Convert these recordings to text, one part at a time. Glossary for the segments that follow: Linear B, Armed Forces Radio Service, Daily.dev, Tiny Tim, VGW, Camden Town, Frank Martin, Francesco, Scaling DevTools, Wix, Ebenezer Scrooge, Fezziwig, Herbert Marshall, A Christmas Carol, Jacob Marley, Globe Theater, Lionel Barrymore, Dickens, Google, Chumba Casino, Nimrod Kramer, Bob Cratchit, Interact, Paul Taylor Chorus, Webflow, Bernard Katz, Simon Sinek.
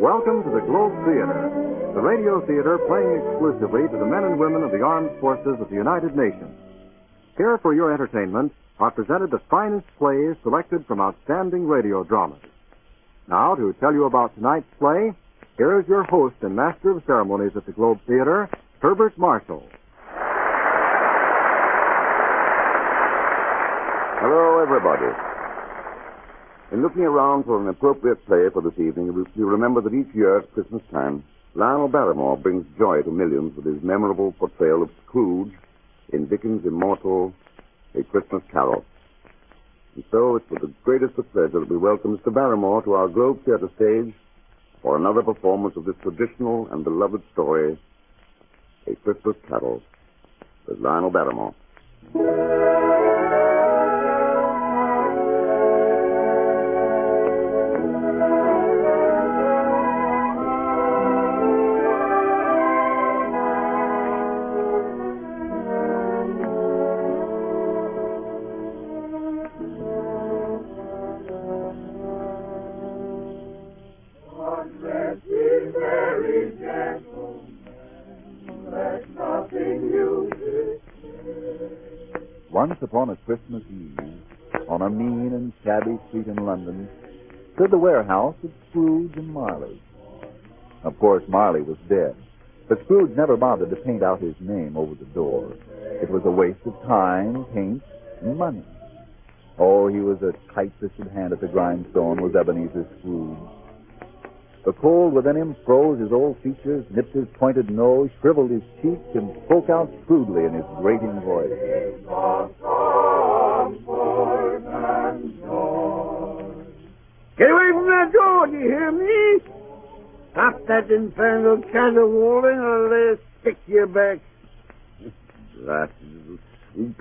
Welcome to the Globe Theater, the radio theater playing exclusively to the men and women of the Armed Forces of the United Nations. Here for your entertainment are presented the finest plays selected from outstanding radio dramas. Now, to tell you about tonight's play, here is your host and master of ceremonies at the Globe Theater, Herbert Marshall. Hello, everybody. In looking around for an appropriate play for this evening, you remember that each year at Christmas time, Lionel Barrymore brings joy to millions with his memorable portrayal of Scrooge in Dickens' immortal A Christmas Carol. And so it's with the greatest of pleasure that we welcome Mr. Barrymore to our Globe Theatre stage for another performance of this traditional and beloved story, A Christmas Carol, with Lionel Barrymore. Once upon a Christmas Eve, on a mean and shabby street in London, stood the warehouse of Scrooge and Marley. Of course, Marley was dead, but Scrooge never bothered to paint out his name over the door. It was a waste of time, paint, and money. Oh, he was a tight-fisted hand at the grindstone, was Ebenezer Scrooge. The cold within him froze his old features, nipped his pointed nose, shriveled his cheek, and spoke out crudely in his grating voice. Get away from that door, do you hear me? Stop that infernal candle warning, or I'll lay a stick to your back. That little sweep.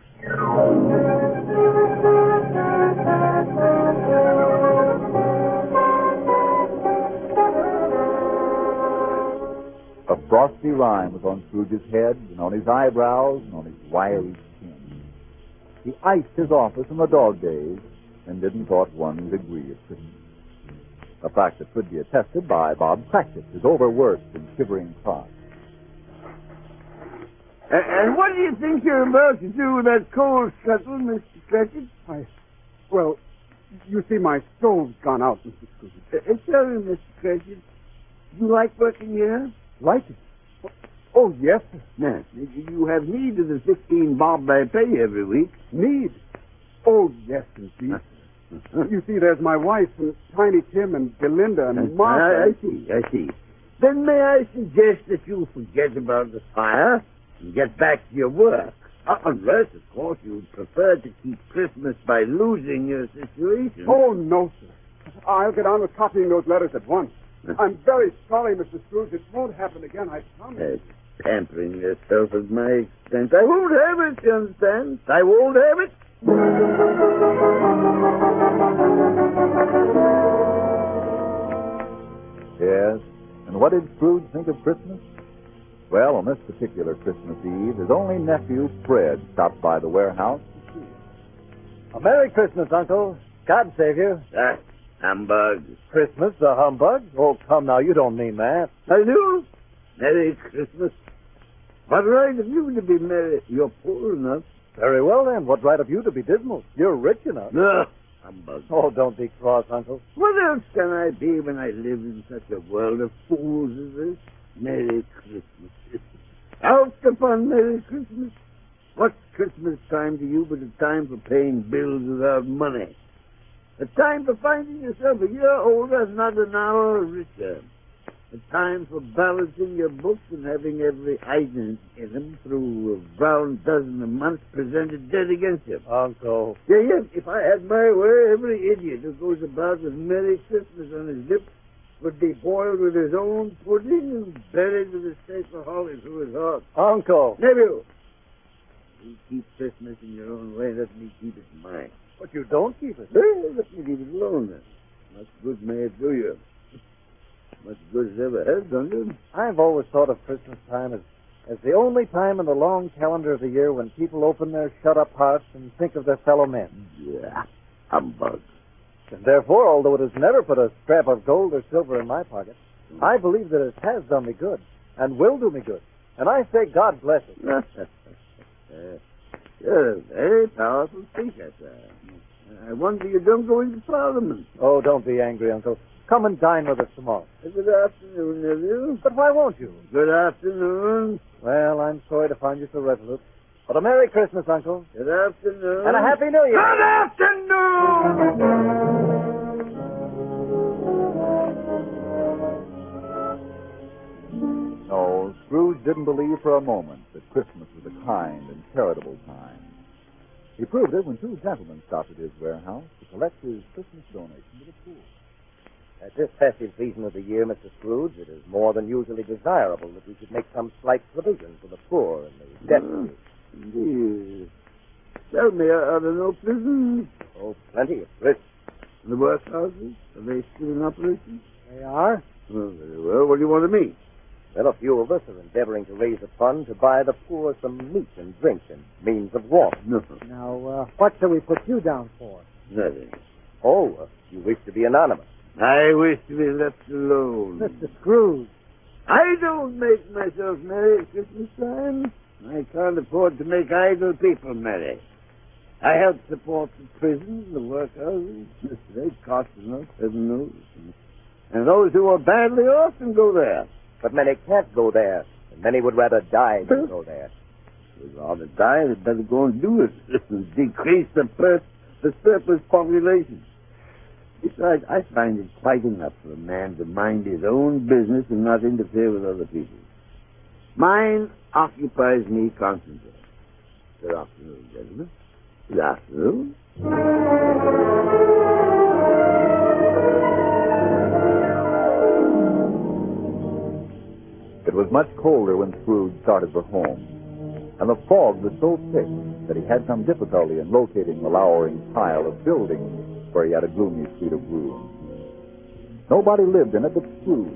A frosty rime was on Scrooge's head and on his eyebrows and on his wiry chin. He iced his office in the dog days and didn't thought one degree of prettiness, a fact that could be attested by Bob Cratchit, his overworked and shivering clerk. And what do you think you're about to do with that coal scuttle, Mr. Cratchit? Well, you see, my stove's gone out, Mr. Scrooge. Tell me, Mr. Cratchit, do you like working here? Like it? Oh, yes, sir. Now, you have need of the 15 bob I pay every week. Need? Oh, yes, indeed. You see, there's my wife and Tiny Tim and Belinda and Martha. I see. Then may I suggest that you forget about the fire and get back to your work? Unless, of course, you prefer to keep Christmas by losing your situation. Oh, no, sir. I'll get on with copying those letters at once. I'm very sorry, Mr. Scrooge. It won't happen again, I promise. That's pampering yourself at my expense. I won't have it, you understand? I won't have it. Yes, and what did Scrooge think of Christmas? Well, on this particular Christmas Eve, his only nephew, Fred, stopped by the warehouse to see him. Merry Christmas, Uncle. God save you. Humbug. Christmas, the humbug? Oh, come now, you don't mean that. I do. Merry Christmas. What right have you to be merry? You're poor enough. Very well, then. What right have you to be dismal? You're rich enough. No, humbug. Oh, don't be cross, Uncle. What else can I be when I live in such a world of fools as this? Merry Christmas. Out upon Merry Christmas. What's Christmas time to you but a time for paying bills without money? A time for finding yourself a year older, not an hour richer. A time for balancing your books and having every item in them through a brown dozen a month presented dead against you. Uncle. Yes, if I had my way, every idiot who goes about with Merry Christmas on his lips would be boiled with his own pudding and buried with a stake of holly through his heart. Uncle. Nephew. You keep Christmas in your own way, let me keep it in mine. But you don't keep it. Well, let me leave it alone then. Much good may it do you. Much good as ever has done you. I've always thought of Christmas time as the only time in the long calendar of the year when people open their shut-up hearts and think of their fellow men. Yeah, humbug. And therefore, although it has never put a scrap of gold or silver in my pocket, I believe that it has done me good and will do me good. And I say God bless it. You're a very powerful thinker, sir. I wonder you don't go into Parliament. Oh, don't be angry, Uncle. Come and dine with us tomorrow. Good afternoon, nephew. But why won't you? Good afternoon. Well, I'm sorry to find you so resolute. But a Merry Christmas, Uncle. Good afternoon. And a Happy New Year. Good afternoon! No, Scrooge didn't believe for a moment that Christmas was a kind and charitable time. He proved it when two gentlemen stopped at his warehouse to collect his Christmas donation to the poor. At this festive season of the year, Mr. Scrooge, it is more than usually desirable that we should make some slight provision for the poor and the destitute. Indeed. Tell me, are there no prisons? Oh, plenty of prisons. The workhouses? Are they still in operation? They are. Well, very well. What do you want of me? Well, a few of us are endeavoring to raise a fund to buy the poor some meat and drink and means of warmth. No. Now, what shall we put you down for? Nothing. Oh, you wish to be anonymous. I wish to be left alone. Mr. Scrooge. I don't make myself merry at Christmas time. I can't afford to make idle people merry. I help support the prisons, the workhouses. They cost enough, heaven knows. And those who are badly off can go there. But many can't go there. And many would rather die than go there. If they'd rather die, they'd better go and do it. Decrease the surplus population. Besides, I find it quite enough for a man to mind his own business and not interfere with other people. Mine occupies me constantly. Good afternoon, gentlemen. Good afternoon. It was much colder when Scrooge started for home, and the fog was so thick that he had some difficulty in locating the lowering pile of buildings where he had a gloomy suite of rooms. Nobody lived in it but Scrooge.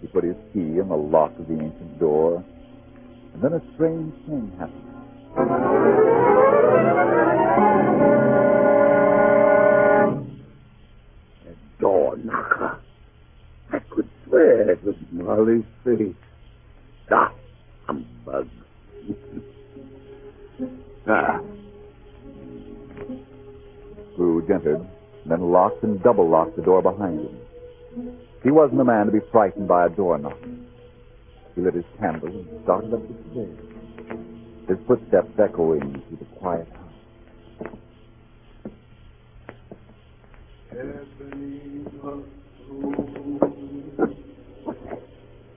He put his key in the lock of the ancient door, and then a strange thing happened. A door knocker. I could swear it was Marley's face. Ah, humbug. Ah. Scrooge entered, then locked and double-locked the door behind him. He wasn't a man to be frightened by a door knock. He lit his candle and started up the stairs, his footsteps echoing through the quiet house.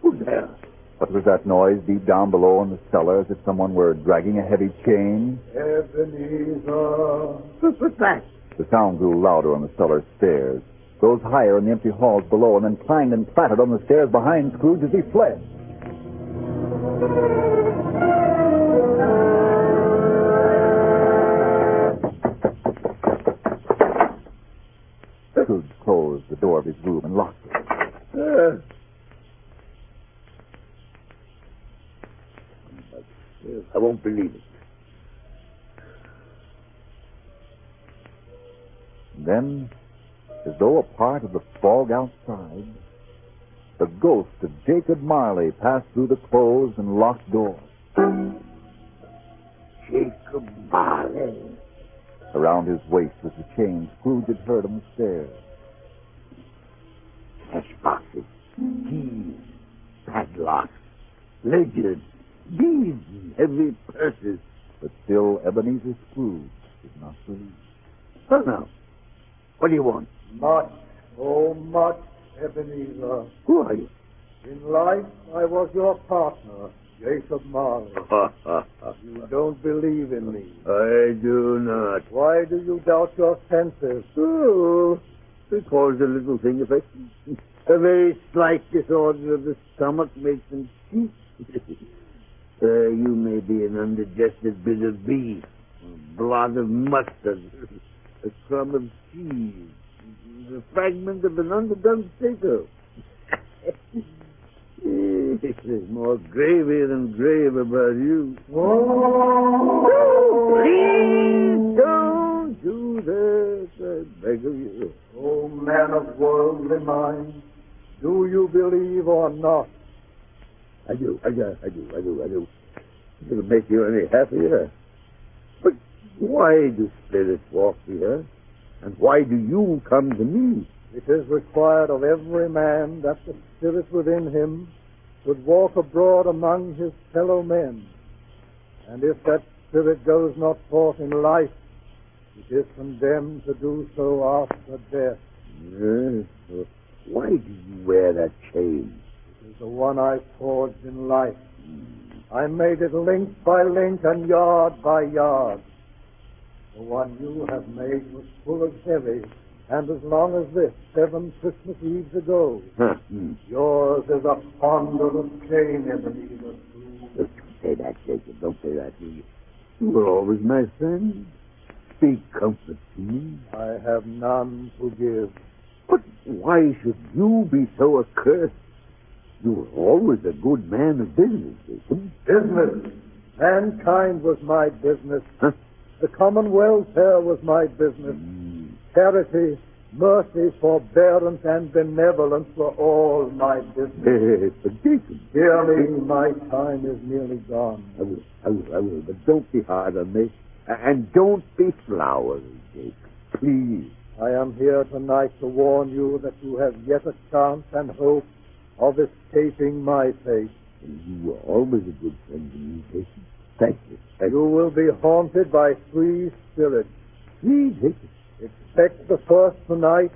Who's there? What was that noise deep down below in the cellar, as if someone were dragging a heavy chain? Ebenezer! What's that? The sound grew louder on the cellar stairs, rose higher in the empty halls below, and then clanged and clattered on the stairs behind Scrooge as he fled. Scrooge closed the door of his room and locked it. I won't believe it. Then as though a part of the fog outside, the ghost of Jacob Marley passed through the closed and locked door. Jacob Marley. Around his waist was the chain Scrooge had heard on the stairs. Cash boxes, keys, padlocks, ledgers, beads, heavy purses. But still Ebenezer Scrooge did not believe. Oh, no. What do you want? Much. Oh, much, Ebenezer. Who are you? In life, I was your partner, Jacob Marley. You don't believe in me. I do not. Why do you doubt your senses? Oh, because a little thing affects me. A very slight disorder of the stomach makes them cheap. You may be an undigested bit of beef, a blot of mustard, a crumb of cheese, a fragment of an underdone potato. There's more gravy than grave about you. Oh, please don't do that, I beg of you. Oh, man of worldly mind, do you believe or not? I do. It'll make you any happier. But why do spirits walk here? And why do you come to me? It is required of every man that the spirit within him should walk abroad among his fellow men. And if that spirit goes not forth in life, it is condemned to do so after death. Yes. Why do you wear that chain? The one I forged in life. I made it link by link and yard by yard. The one you have made was full of heavy, and as long as this, 7 Christmas Eves ago, yours is a fonder of chain, Ebenezer. Don't say that, Jacob. Don't say that. You were always my friend. Speak comfort to me. I have none to give. But why should you be so accursed? You were always a good man of business, Jacob. Business? Mankind was my business. Huh? The common welfare was my business. Charity, mercy, forbearance, and benevolence were all my business. But Jacob... Dearly, my time is nearly gone. I will, but don't be hard on me. And don't be flowery, Jacob. Please. I am here tonight to warn you that you have yet a chance and hope of escaping my fate. You were always a good friend to me, Jason. Thank you. You will be haunted by 3 spirits. 3, Jason? Expect the first tonight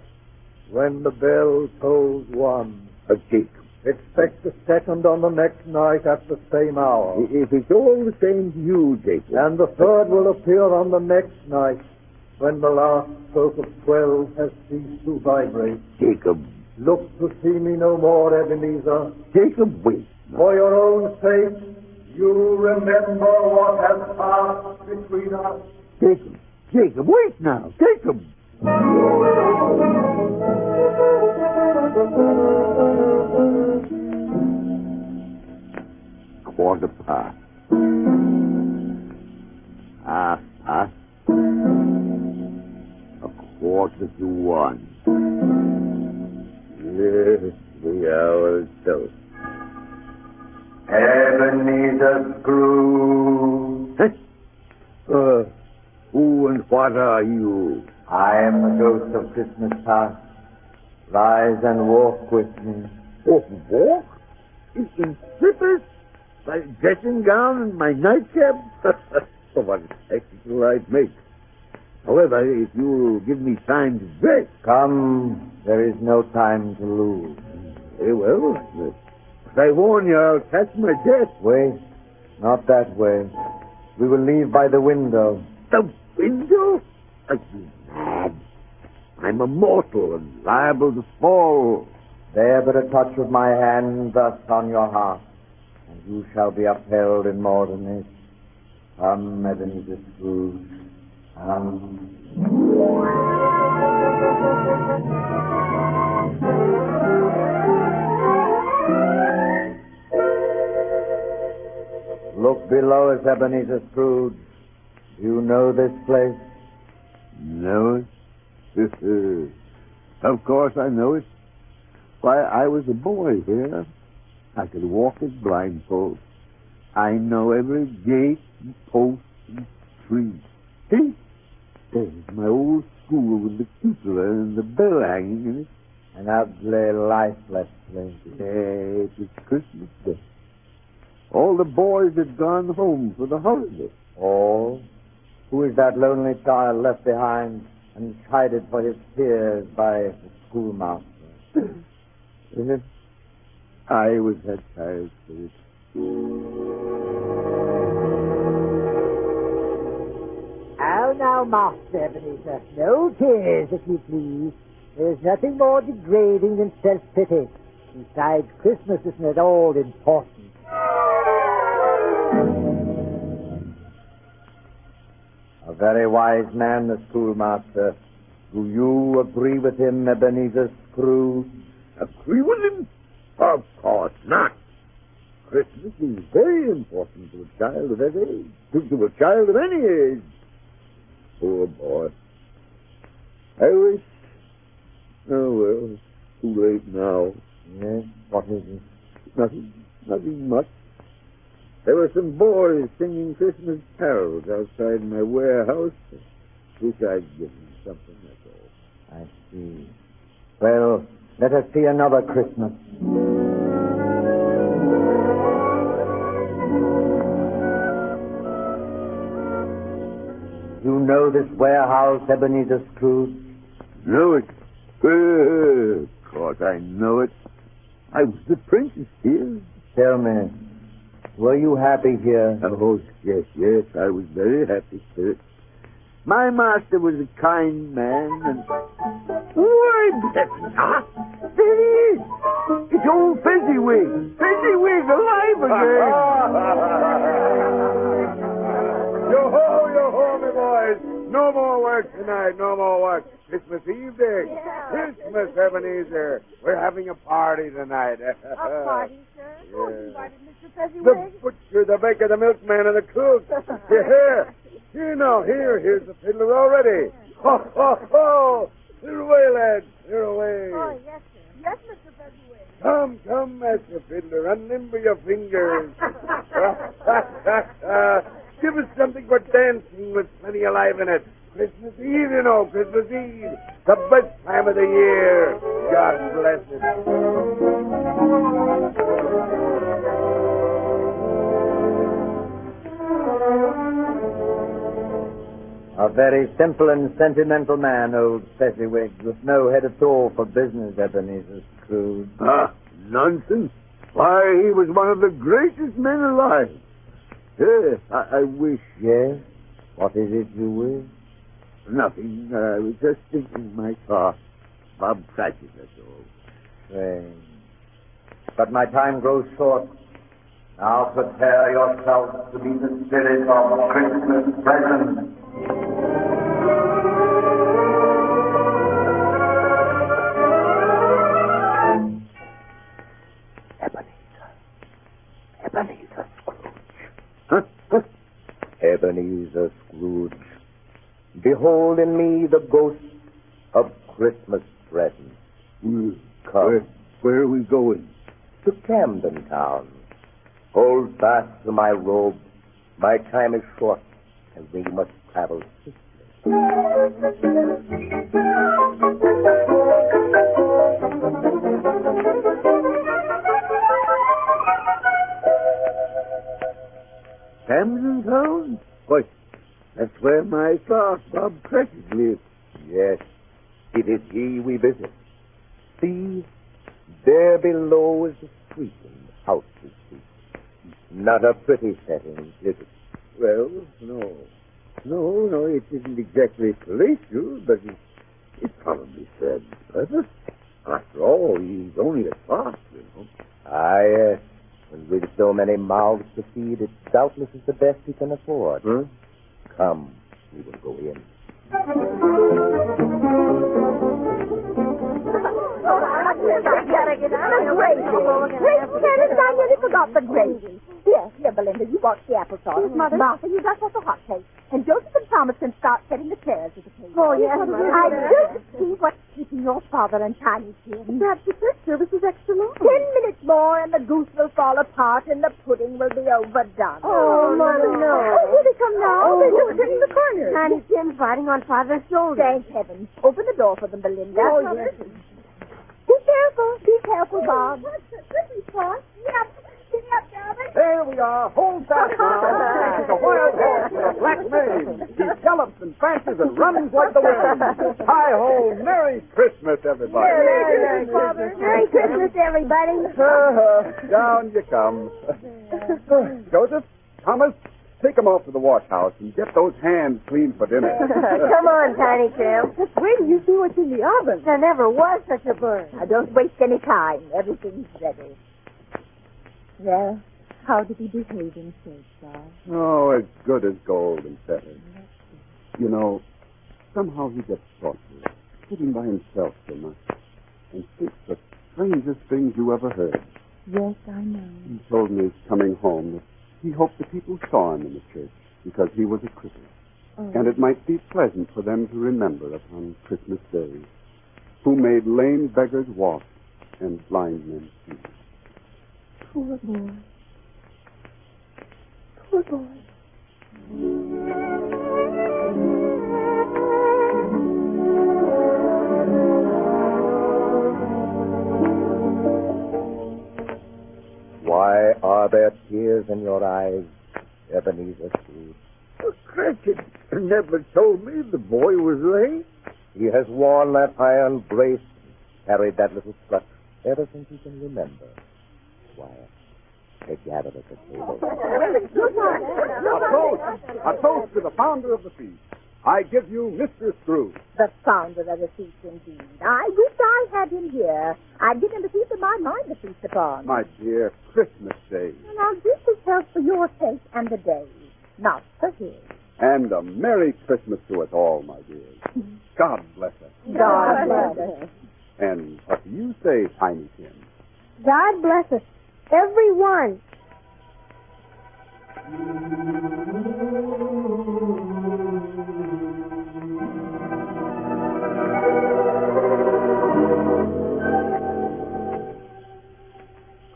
when the bell tolls 1. Jacob. Expect the second on the next night at the same hour. If it's all the same to you, Jacob. And the third will appear on the next night when the last stroke of 12 has ceased to vibrate. Jacob. Look to see me no more, Ebenezer. Jacob, wait. For your own sake, you remember what has passed between us. Jacob, wait now. Jacob! Quarter past. Half past. A 1:15. Yes, the hour is so. Ebenezer Scrooge. Who and what are you? I am the ghost of Christmas past. Rise and walk with me. Oh, walk? In slippers? My dressing gown and my nightcap? Oh, what a spectacle I'd make. However, if you'll give me time to dress... Come, there is no time to lose. Very well. But I warn you, I'll catch my death. Wait, not that way. We will leave by the window. The window? Are you mad? I'm a mortal and liable to fall. There but a touch of my hand thus on your heart, and you shall be upheld in more than this. Come, Ebenezer Scrooge. Look below us, Ebenezer Scrooge. Do you know this place? Know it? Of course, I know it. Why, I was a boy here. I could walk it blindfold. I know every gate and post and street. See? There's my old school with the cupola and the bell hanging in it. An ugly, lifeless place. Yes, it's Christmas Day. All the boys had gone home for the holiday. All? Who is that lonely child left behind and chided for his fears by the schoolmaster? I was that child for it. Oh, now, Master Ebenezer, no tears, if you please. There's nothing more degrading than self-pity. Besides, Christmas isn't at all important. A very wise man, the schoolmaster. Do you agree with him, Ebenezer Scrooge? Agree with him? Of course not. Christmas is very important to a child of every age. To a child of any age. Poor boy. I wish... Oh, well, too late now. Yes? What is it? Nothing much. There were some boys singing Christmas carols outside my warehouse. Wish I'd given something, that's all. I see. Well, let us see another Christmas. You know this warehouse, Ebenezer Scrooge? Know it. Of course I know it. I was the princess here. Tell me, were you happy here? Oh, yes, I was very happy here. My master was a kind man, and... Why, Bernard, there he is! It's old Fezziwig! Fezziwig, alive again! Yo-ho, yo-ho, my boys! No more work tonight, no more work. Christmas Eve Day. Yeah. Christmas, Ebenezer. We're having a party tonight. A party, sir? Yeah. Oh, you invited Mr. Fezziwig? The butcher, the baker, the milkman, and the cook. Here. Here's the fiddler already. Ho, ho, ho! Clear away, lads, clear away. Oh, yes, sir. Yes, Mr. Fezziwig. Come, Master Fiddler, unlimber your fingers. Give us something for dancing with plenty of life in it. Christmas Eve, you know, Christmas Eve. The best time of the year. God bless it. A very simple and sentimental man, old Fezziwig, with no head at all for business, Ebenezer Scrooge. Ah, nonsense. Why, he was one of the greatest men alive. Yes, I wish... Yes? What is it you wish? Nothing. I was just thinking of my car. Bob Cratchit, that's all. Strange. But my time grows short. Now prepare yourselves to meet the spirit of Christmas present. Ebenezer Scrooge. Huh? Ebenezer Scrooge. Behold in me the ghost of Christmas present. Come. Where are we going? To Camden Town. Hold fast to my robe. My time is short, and we must travel swiftly. Camden Town? Why, that's where my star, Bob Cratchit, lives. Yes, it is he we visit. See, there below is the street and the house we see. Not a pretty setting, is it? Well, no, it isn't exactly palatial, but it probably serves the purpose. After all, he's only a fox, you know. Ah, yes. And with so many mouths to feed, it doubtless is the best he can afford. Huh? Come, we will go in. I've got to get out of the way. I nearly forgot the gravy. Yes, here, Belinda, you watch the applesauce. Mother. Martha, you dust off the hot cake. And Joseph and Thomas can start setting the chairs at the table. Oh, yes, Mother. I just see what's keeping your father and Tiny Tim. Perhaps the first service is extra long. 10 minutes more and the goose will fall apart and the pudding will be overdone. Oh, Mother, no. Oh, here they come now. Oh, they're just in the corner. Tiny Tim's riding on Father's shoulder. Thank heavens. Open the door for them, Belinda. Oh, yes. Be careful, Bob. There we are. Hold fast, Bob. He's a wild horse with a black mane. He gallops and prances and runs like the wind. Hi-ho, Merry Christmas, everybody. Merry Christmas, Father. Merry Christmas, everybody. Down you come. Joseph, Thomas, take them off to the wash house and get those hands clean for dinner. Come on, Tiny Tim. Just wait till you see what's in the oven. There never was such a bird. Now, don't waste any time. Everything's ready. Well, how did he behave himself, Bob? Oh, as good as gold and settled. You know, somehow he gets thoughtful, sitting by himself so much, and thinks the strangest things you ever heard. Yes, I know. He told me coming home that he hoped the people saw him in the church because he was a cripple, and it might be pleasant for them to remember upon Christmas Day who made lame beggars walk and blind men see. Poor boy. Poor boy. Why are there tears in your eyes, Ebenezer Scrooge? Oh, Cratchit never told me the boy was lame. He has worn that iron brace and carried that little crutch ever since he can remember. Wyatt, they gathered at the table. A toast to the founder of the feast. I give you Mr. Scrooge. The founder of the feast, indeed. I wish I had him here. I'd give him the peace of my mind to feast upon. My dear, Christmas Day. Well, now, this is health for your sake and the day, not for his. And a Merry Christmas to us all, my dears. God bless us. God bless us. And what do you say, Tiny Tim? God bless us, everyone.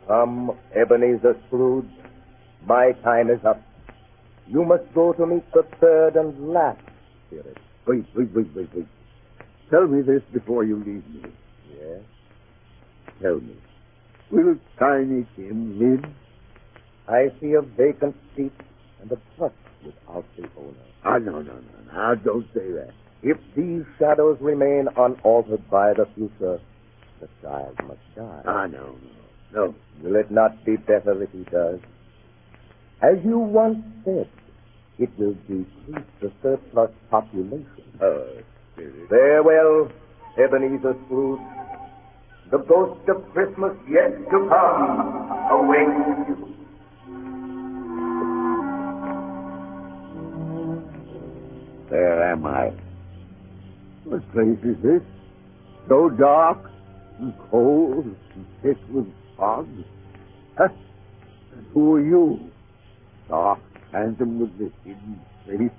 Come, Ebenezer Scrooge, my time is up. You must go to meet the third and last spirit. Wait. Tell me this before you leave me. Yes? Tell me. Will Tiny Tim live? I see a vacant seat and a trust without the owner. Ah, no. Now, don't say that. If these shadows remain unaltered by the future, the child must die. Ah, no. Will it not be better if he does? As you once said, it will decrease the surplus population. Farewell, Ebenezer Scrooge. The ghost of Christmas yet to come awaits you. There am I. What place is this? So dark and cold and thick with fog. Huh? And who are you? Dark, handsome with the hidden face.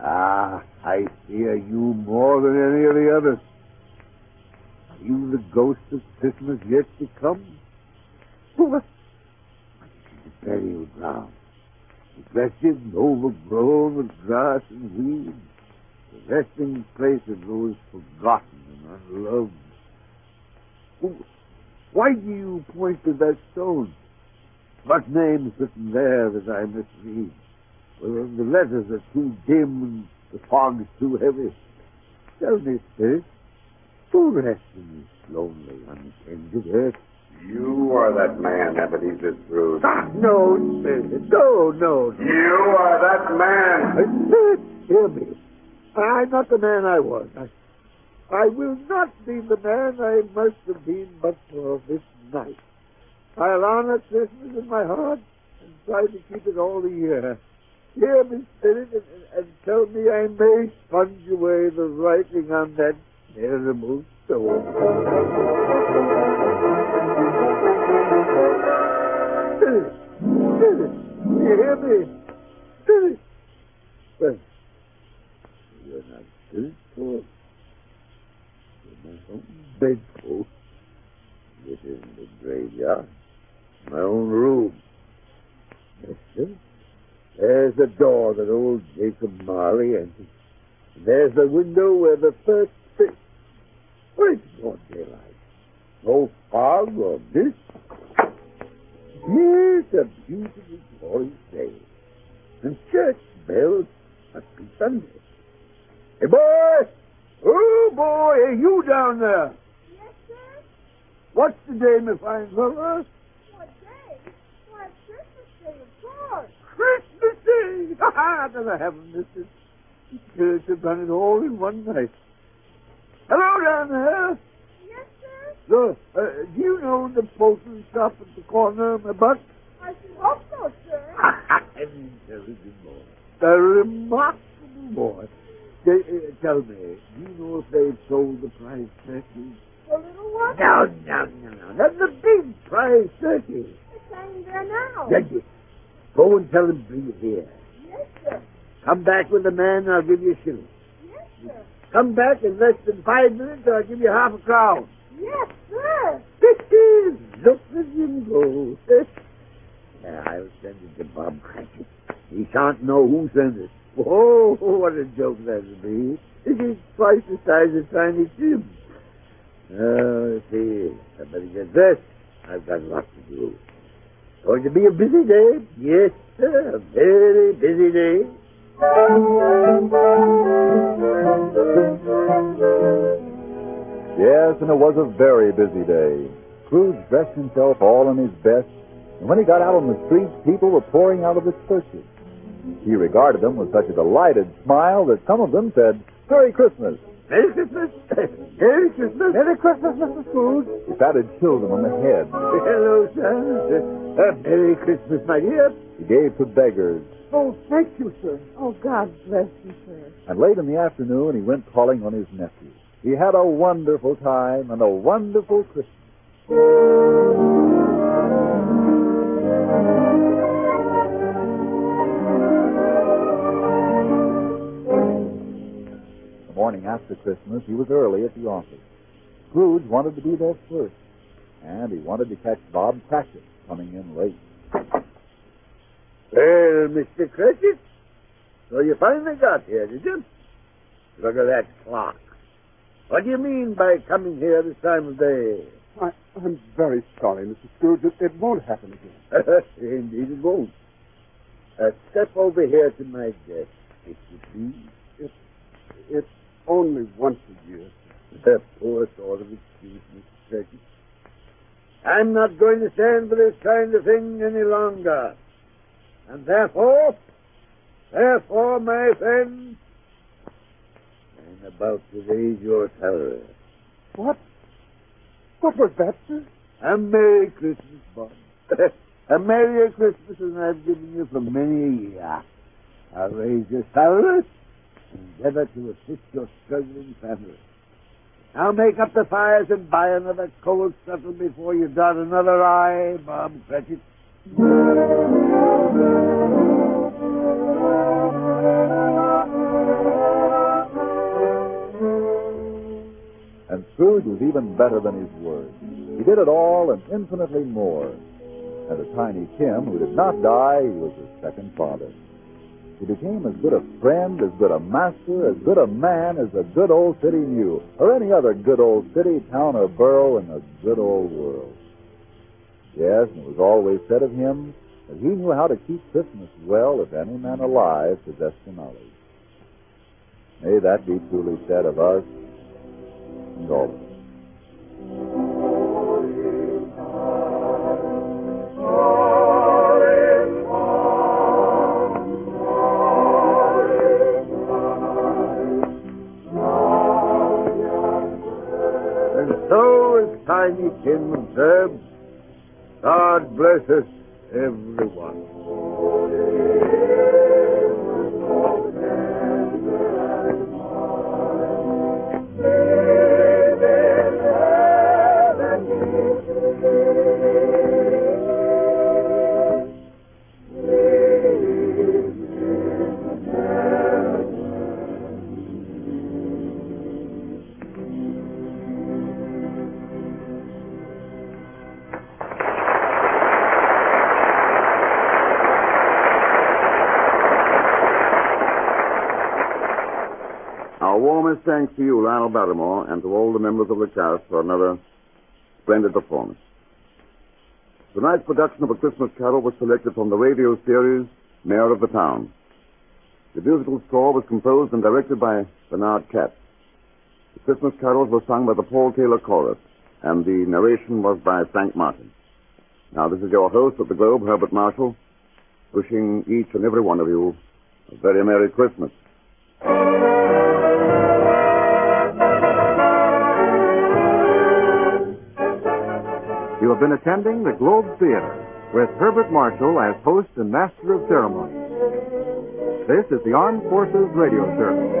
Ah, I fear you more than any of the others. Are you the ghost of Christmas yet to come? Over. It's a burial ground. Aggressive and overgrown with grass and weeds. The resting place of those forgotten and unloved. Oh, why do you point to that stone? What name is written there that I misread? Well, the letters are too dim and the fog is too heavy. Tell me, Spirit. Who rests in this lonely, untended earth? You are that man, Ebenezer Scrooge. Ah, no, Spirit. No. You are that man. Spirit, hear me. I'm not the man I was. I will not be the man I must have been but for this night. I'll honor Christmas in my heart and try to keep it all the year. Hear me, Spirit, and tell me I may sponge away the writing on that terrible soul. Spirit, you hear me? Spirit. Well, you're not good for it. I'm so grateful. This isn't a graveyard. My own room. Yes, sir. There's the door that old Jacob Marley entered. And there's the window where the first fish. Wait, more daylight. No fog or mist. Here's a beautiful glorious day. And church bells must be Sunday. Hey, boy! Oh, boy, hey, you down there. Yes, sir? What's the day, my fine fellow? What day? Why, Christmas Day, of course. Christmas Day! Ha-ha! Never happened, missus. Church have done it all in one night. Hello down there. Yes, sir? Look, do you know the postal shop at the corner of my butt? I should hope so, sir. An intelligent boy. A remarkable boy. Tell me, do you know if they've sold the prize turkey? The little one? No. That's the big prize turkey. It's hanging there now. You. Go and tell them to bring it here. Yes, sir. Come back with the man, I'll give you a shilling. Yes, sir. Come back in less than 5 minutes, I'll give you half a crown. Yes, sir. Look at him go. Yeah, I'll send it to Bob Cratchit. He shan't know who sent it. Oh, what a joke that would be. This is twice the size of Tiny Tim. Oh, see, I better get dressed. I've got lots to do. Going to be a busy day. Yes, sir, a very busy day. Yes, and it was a very busy day. Scrooge dressed himself all in his best, and when he got out on the streets, people were pouring out of the churches. He regarded them with such a delighted smile that some of them said, "Merry Christmas." "Merry Christmas." "Merry Christmas." "Merry Christmas, Mr. Scrooge." He patted Children on the head. "Hello, sir. Merry Christmas, my dear." He gave to beggars. "Oh, thank you, sir. Oh, God bless you, sir." And late in the afternoon, he went calling on his nephew. He had a wonderful time and a wonderful Christmas. Morning after Christmas, he was early at the office. Scrooge wanted to be there first, and he wanted to catch Bob Cratchit coming in late. "Well, Mr. Cratchit, so you finally got here, did you? Look at that clock. What do you mean by coming here this time of day?" "I'm very sorry, Mr. Scrooge. It won't happen again." "Indeed it won't. Step over here to my desk, if you please." "It's only once a year." "That poor sort of excuse, Mr. Cratchit. I'm not going to stand for this kind of thing any longer. And therefore, my friend, I'm about to raise your salary." "What? What was that, sir?" "A Merry Christmas, Bob. A merrier Christmas than I've given you for many a year. I'll raise your salary. Endeavor to assist your struggling family. Now make up the fires and buy another coal scuttle before you dot another I, Bob Cratchit." And Scrooge was even better than his word. He did it all and infinitely more. And to Tiny Tim, who did not die, he was his second father. He became as good a friend, as good a master, as good a man as a good old city knew, or any other good old city, town, or borough in the good old world. Yes, and it was always said of him that he knew how to keep Christmas well if any man alive possessed the knowledge. May that be truly said of us and all of us. Tiny Tim observed, God bless us, everyone. warmest thanks to you, Lionel Barrymore, and to all the members of the cast for another splendid performance. Tonight's production of A Christmas Carol was selected from the radio series Mayor of the Town. The musical score was composed and directed by Bernard Katz. The Christmas carols were sung by the Paul Taylor Chorus, and the narration was by Frank Martin. Now, this is your host at the Globe, Herbert Marshall, wishing each and every one of you a very Merry Christmas. You have been attending the Globe Theater with Herbert Marshall as host and master of ceremonies. This is the Armed Forces Radio Service.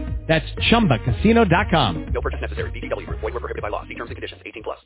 That's ChumbaCasino.com. No purchase necessary. VGW Group. Void where prohibited by law. See terms and conditions. 18+.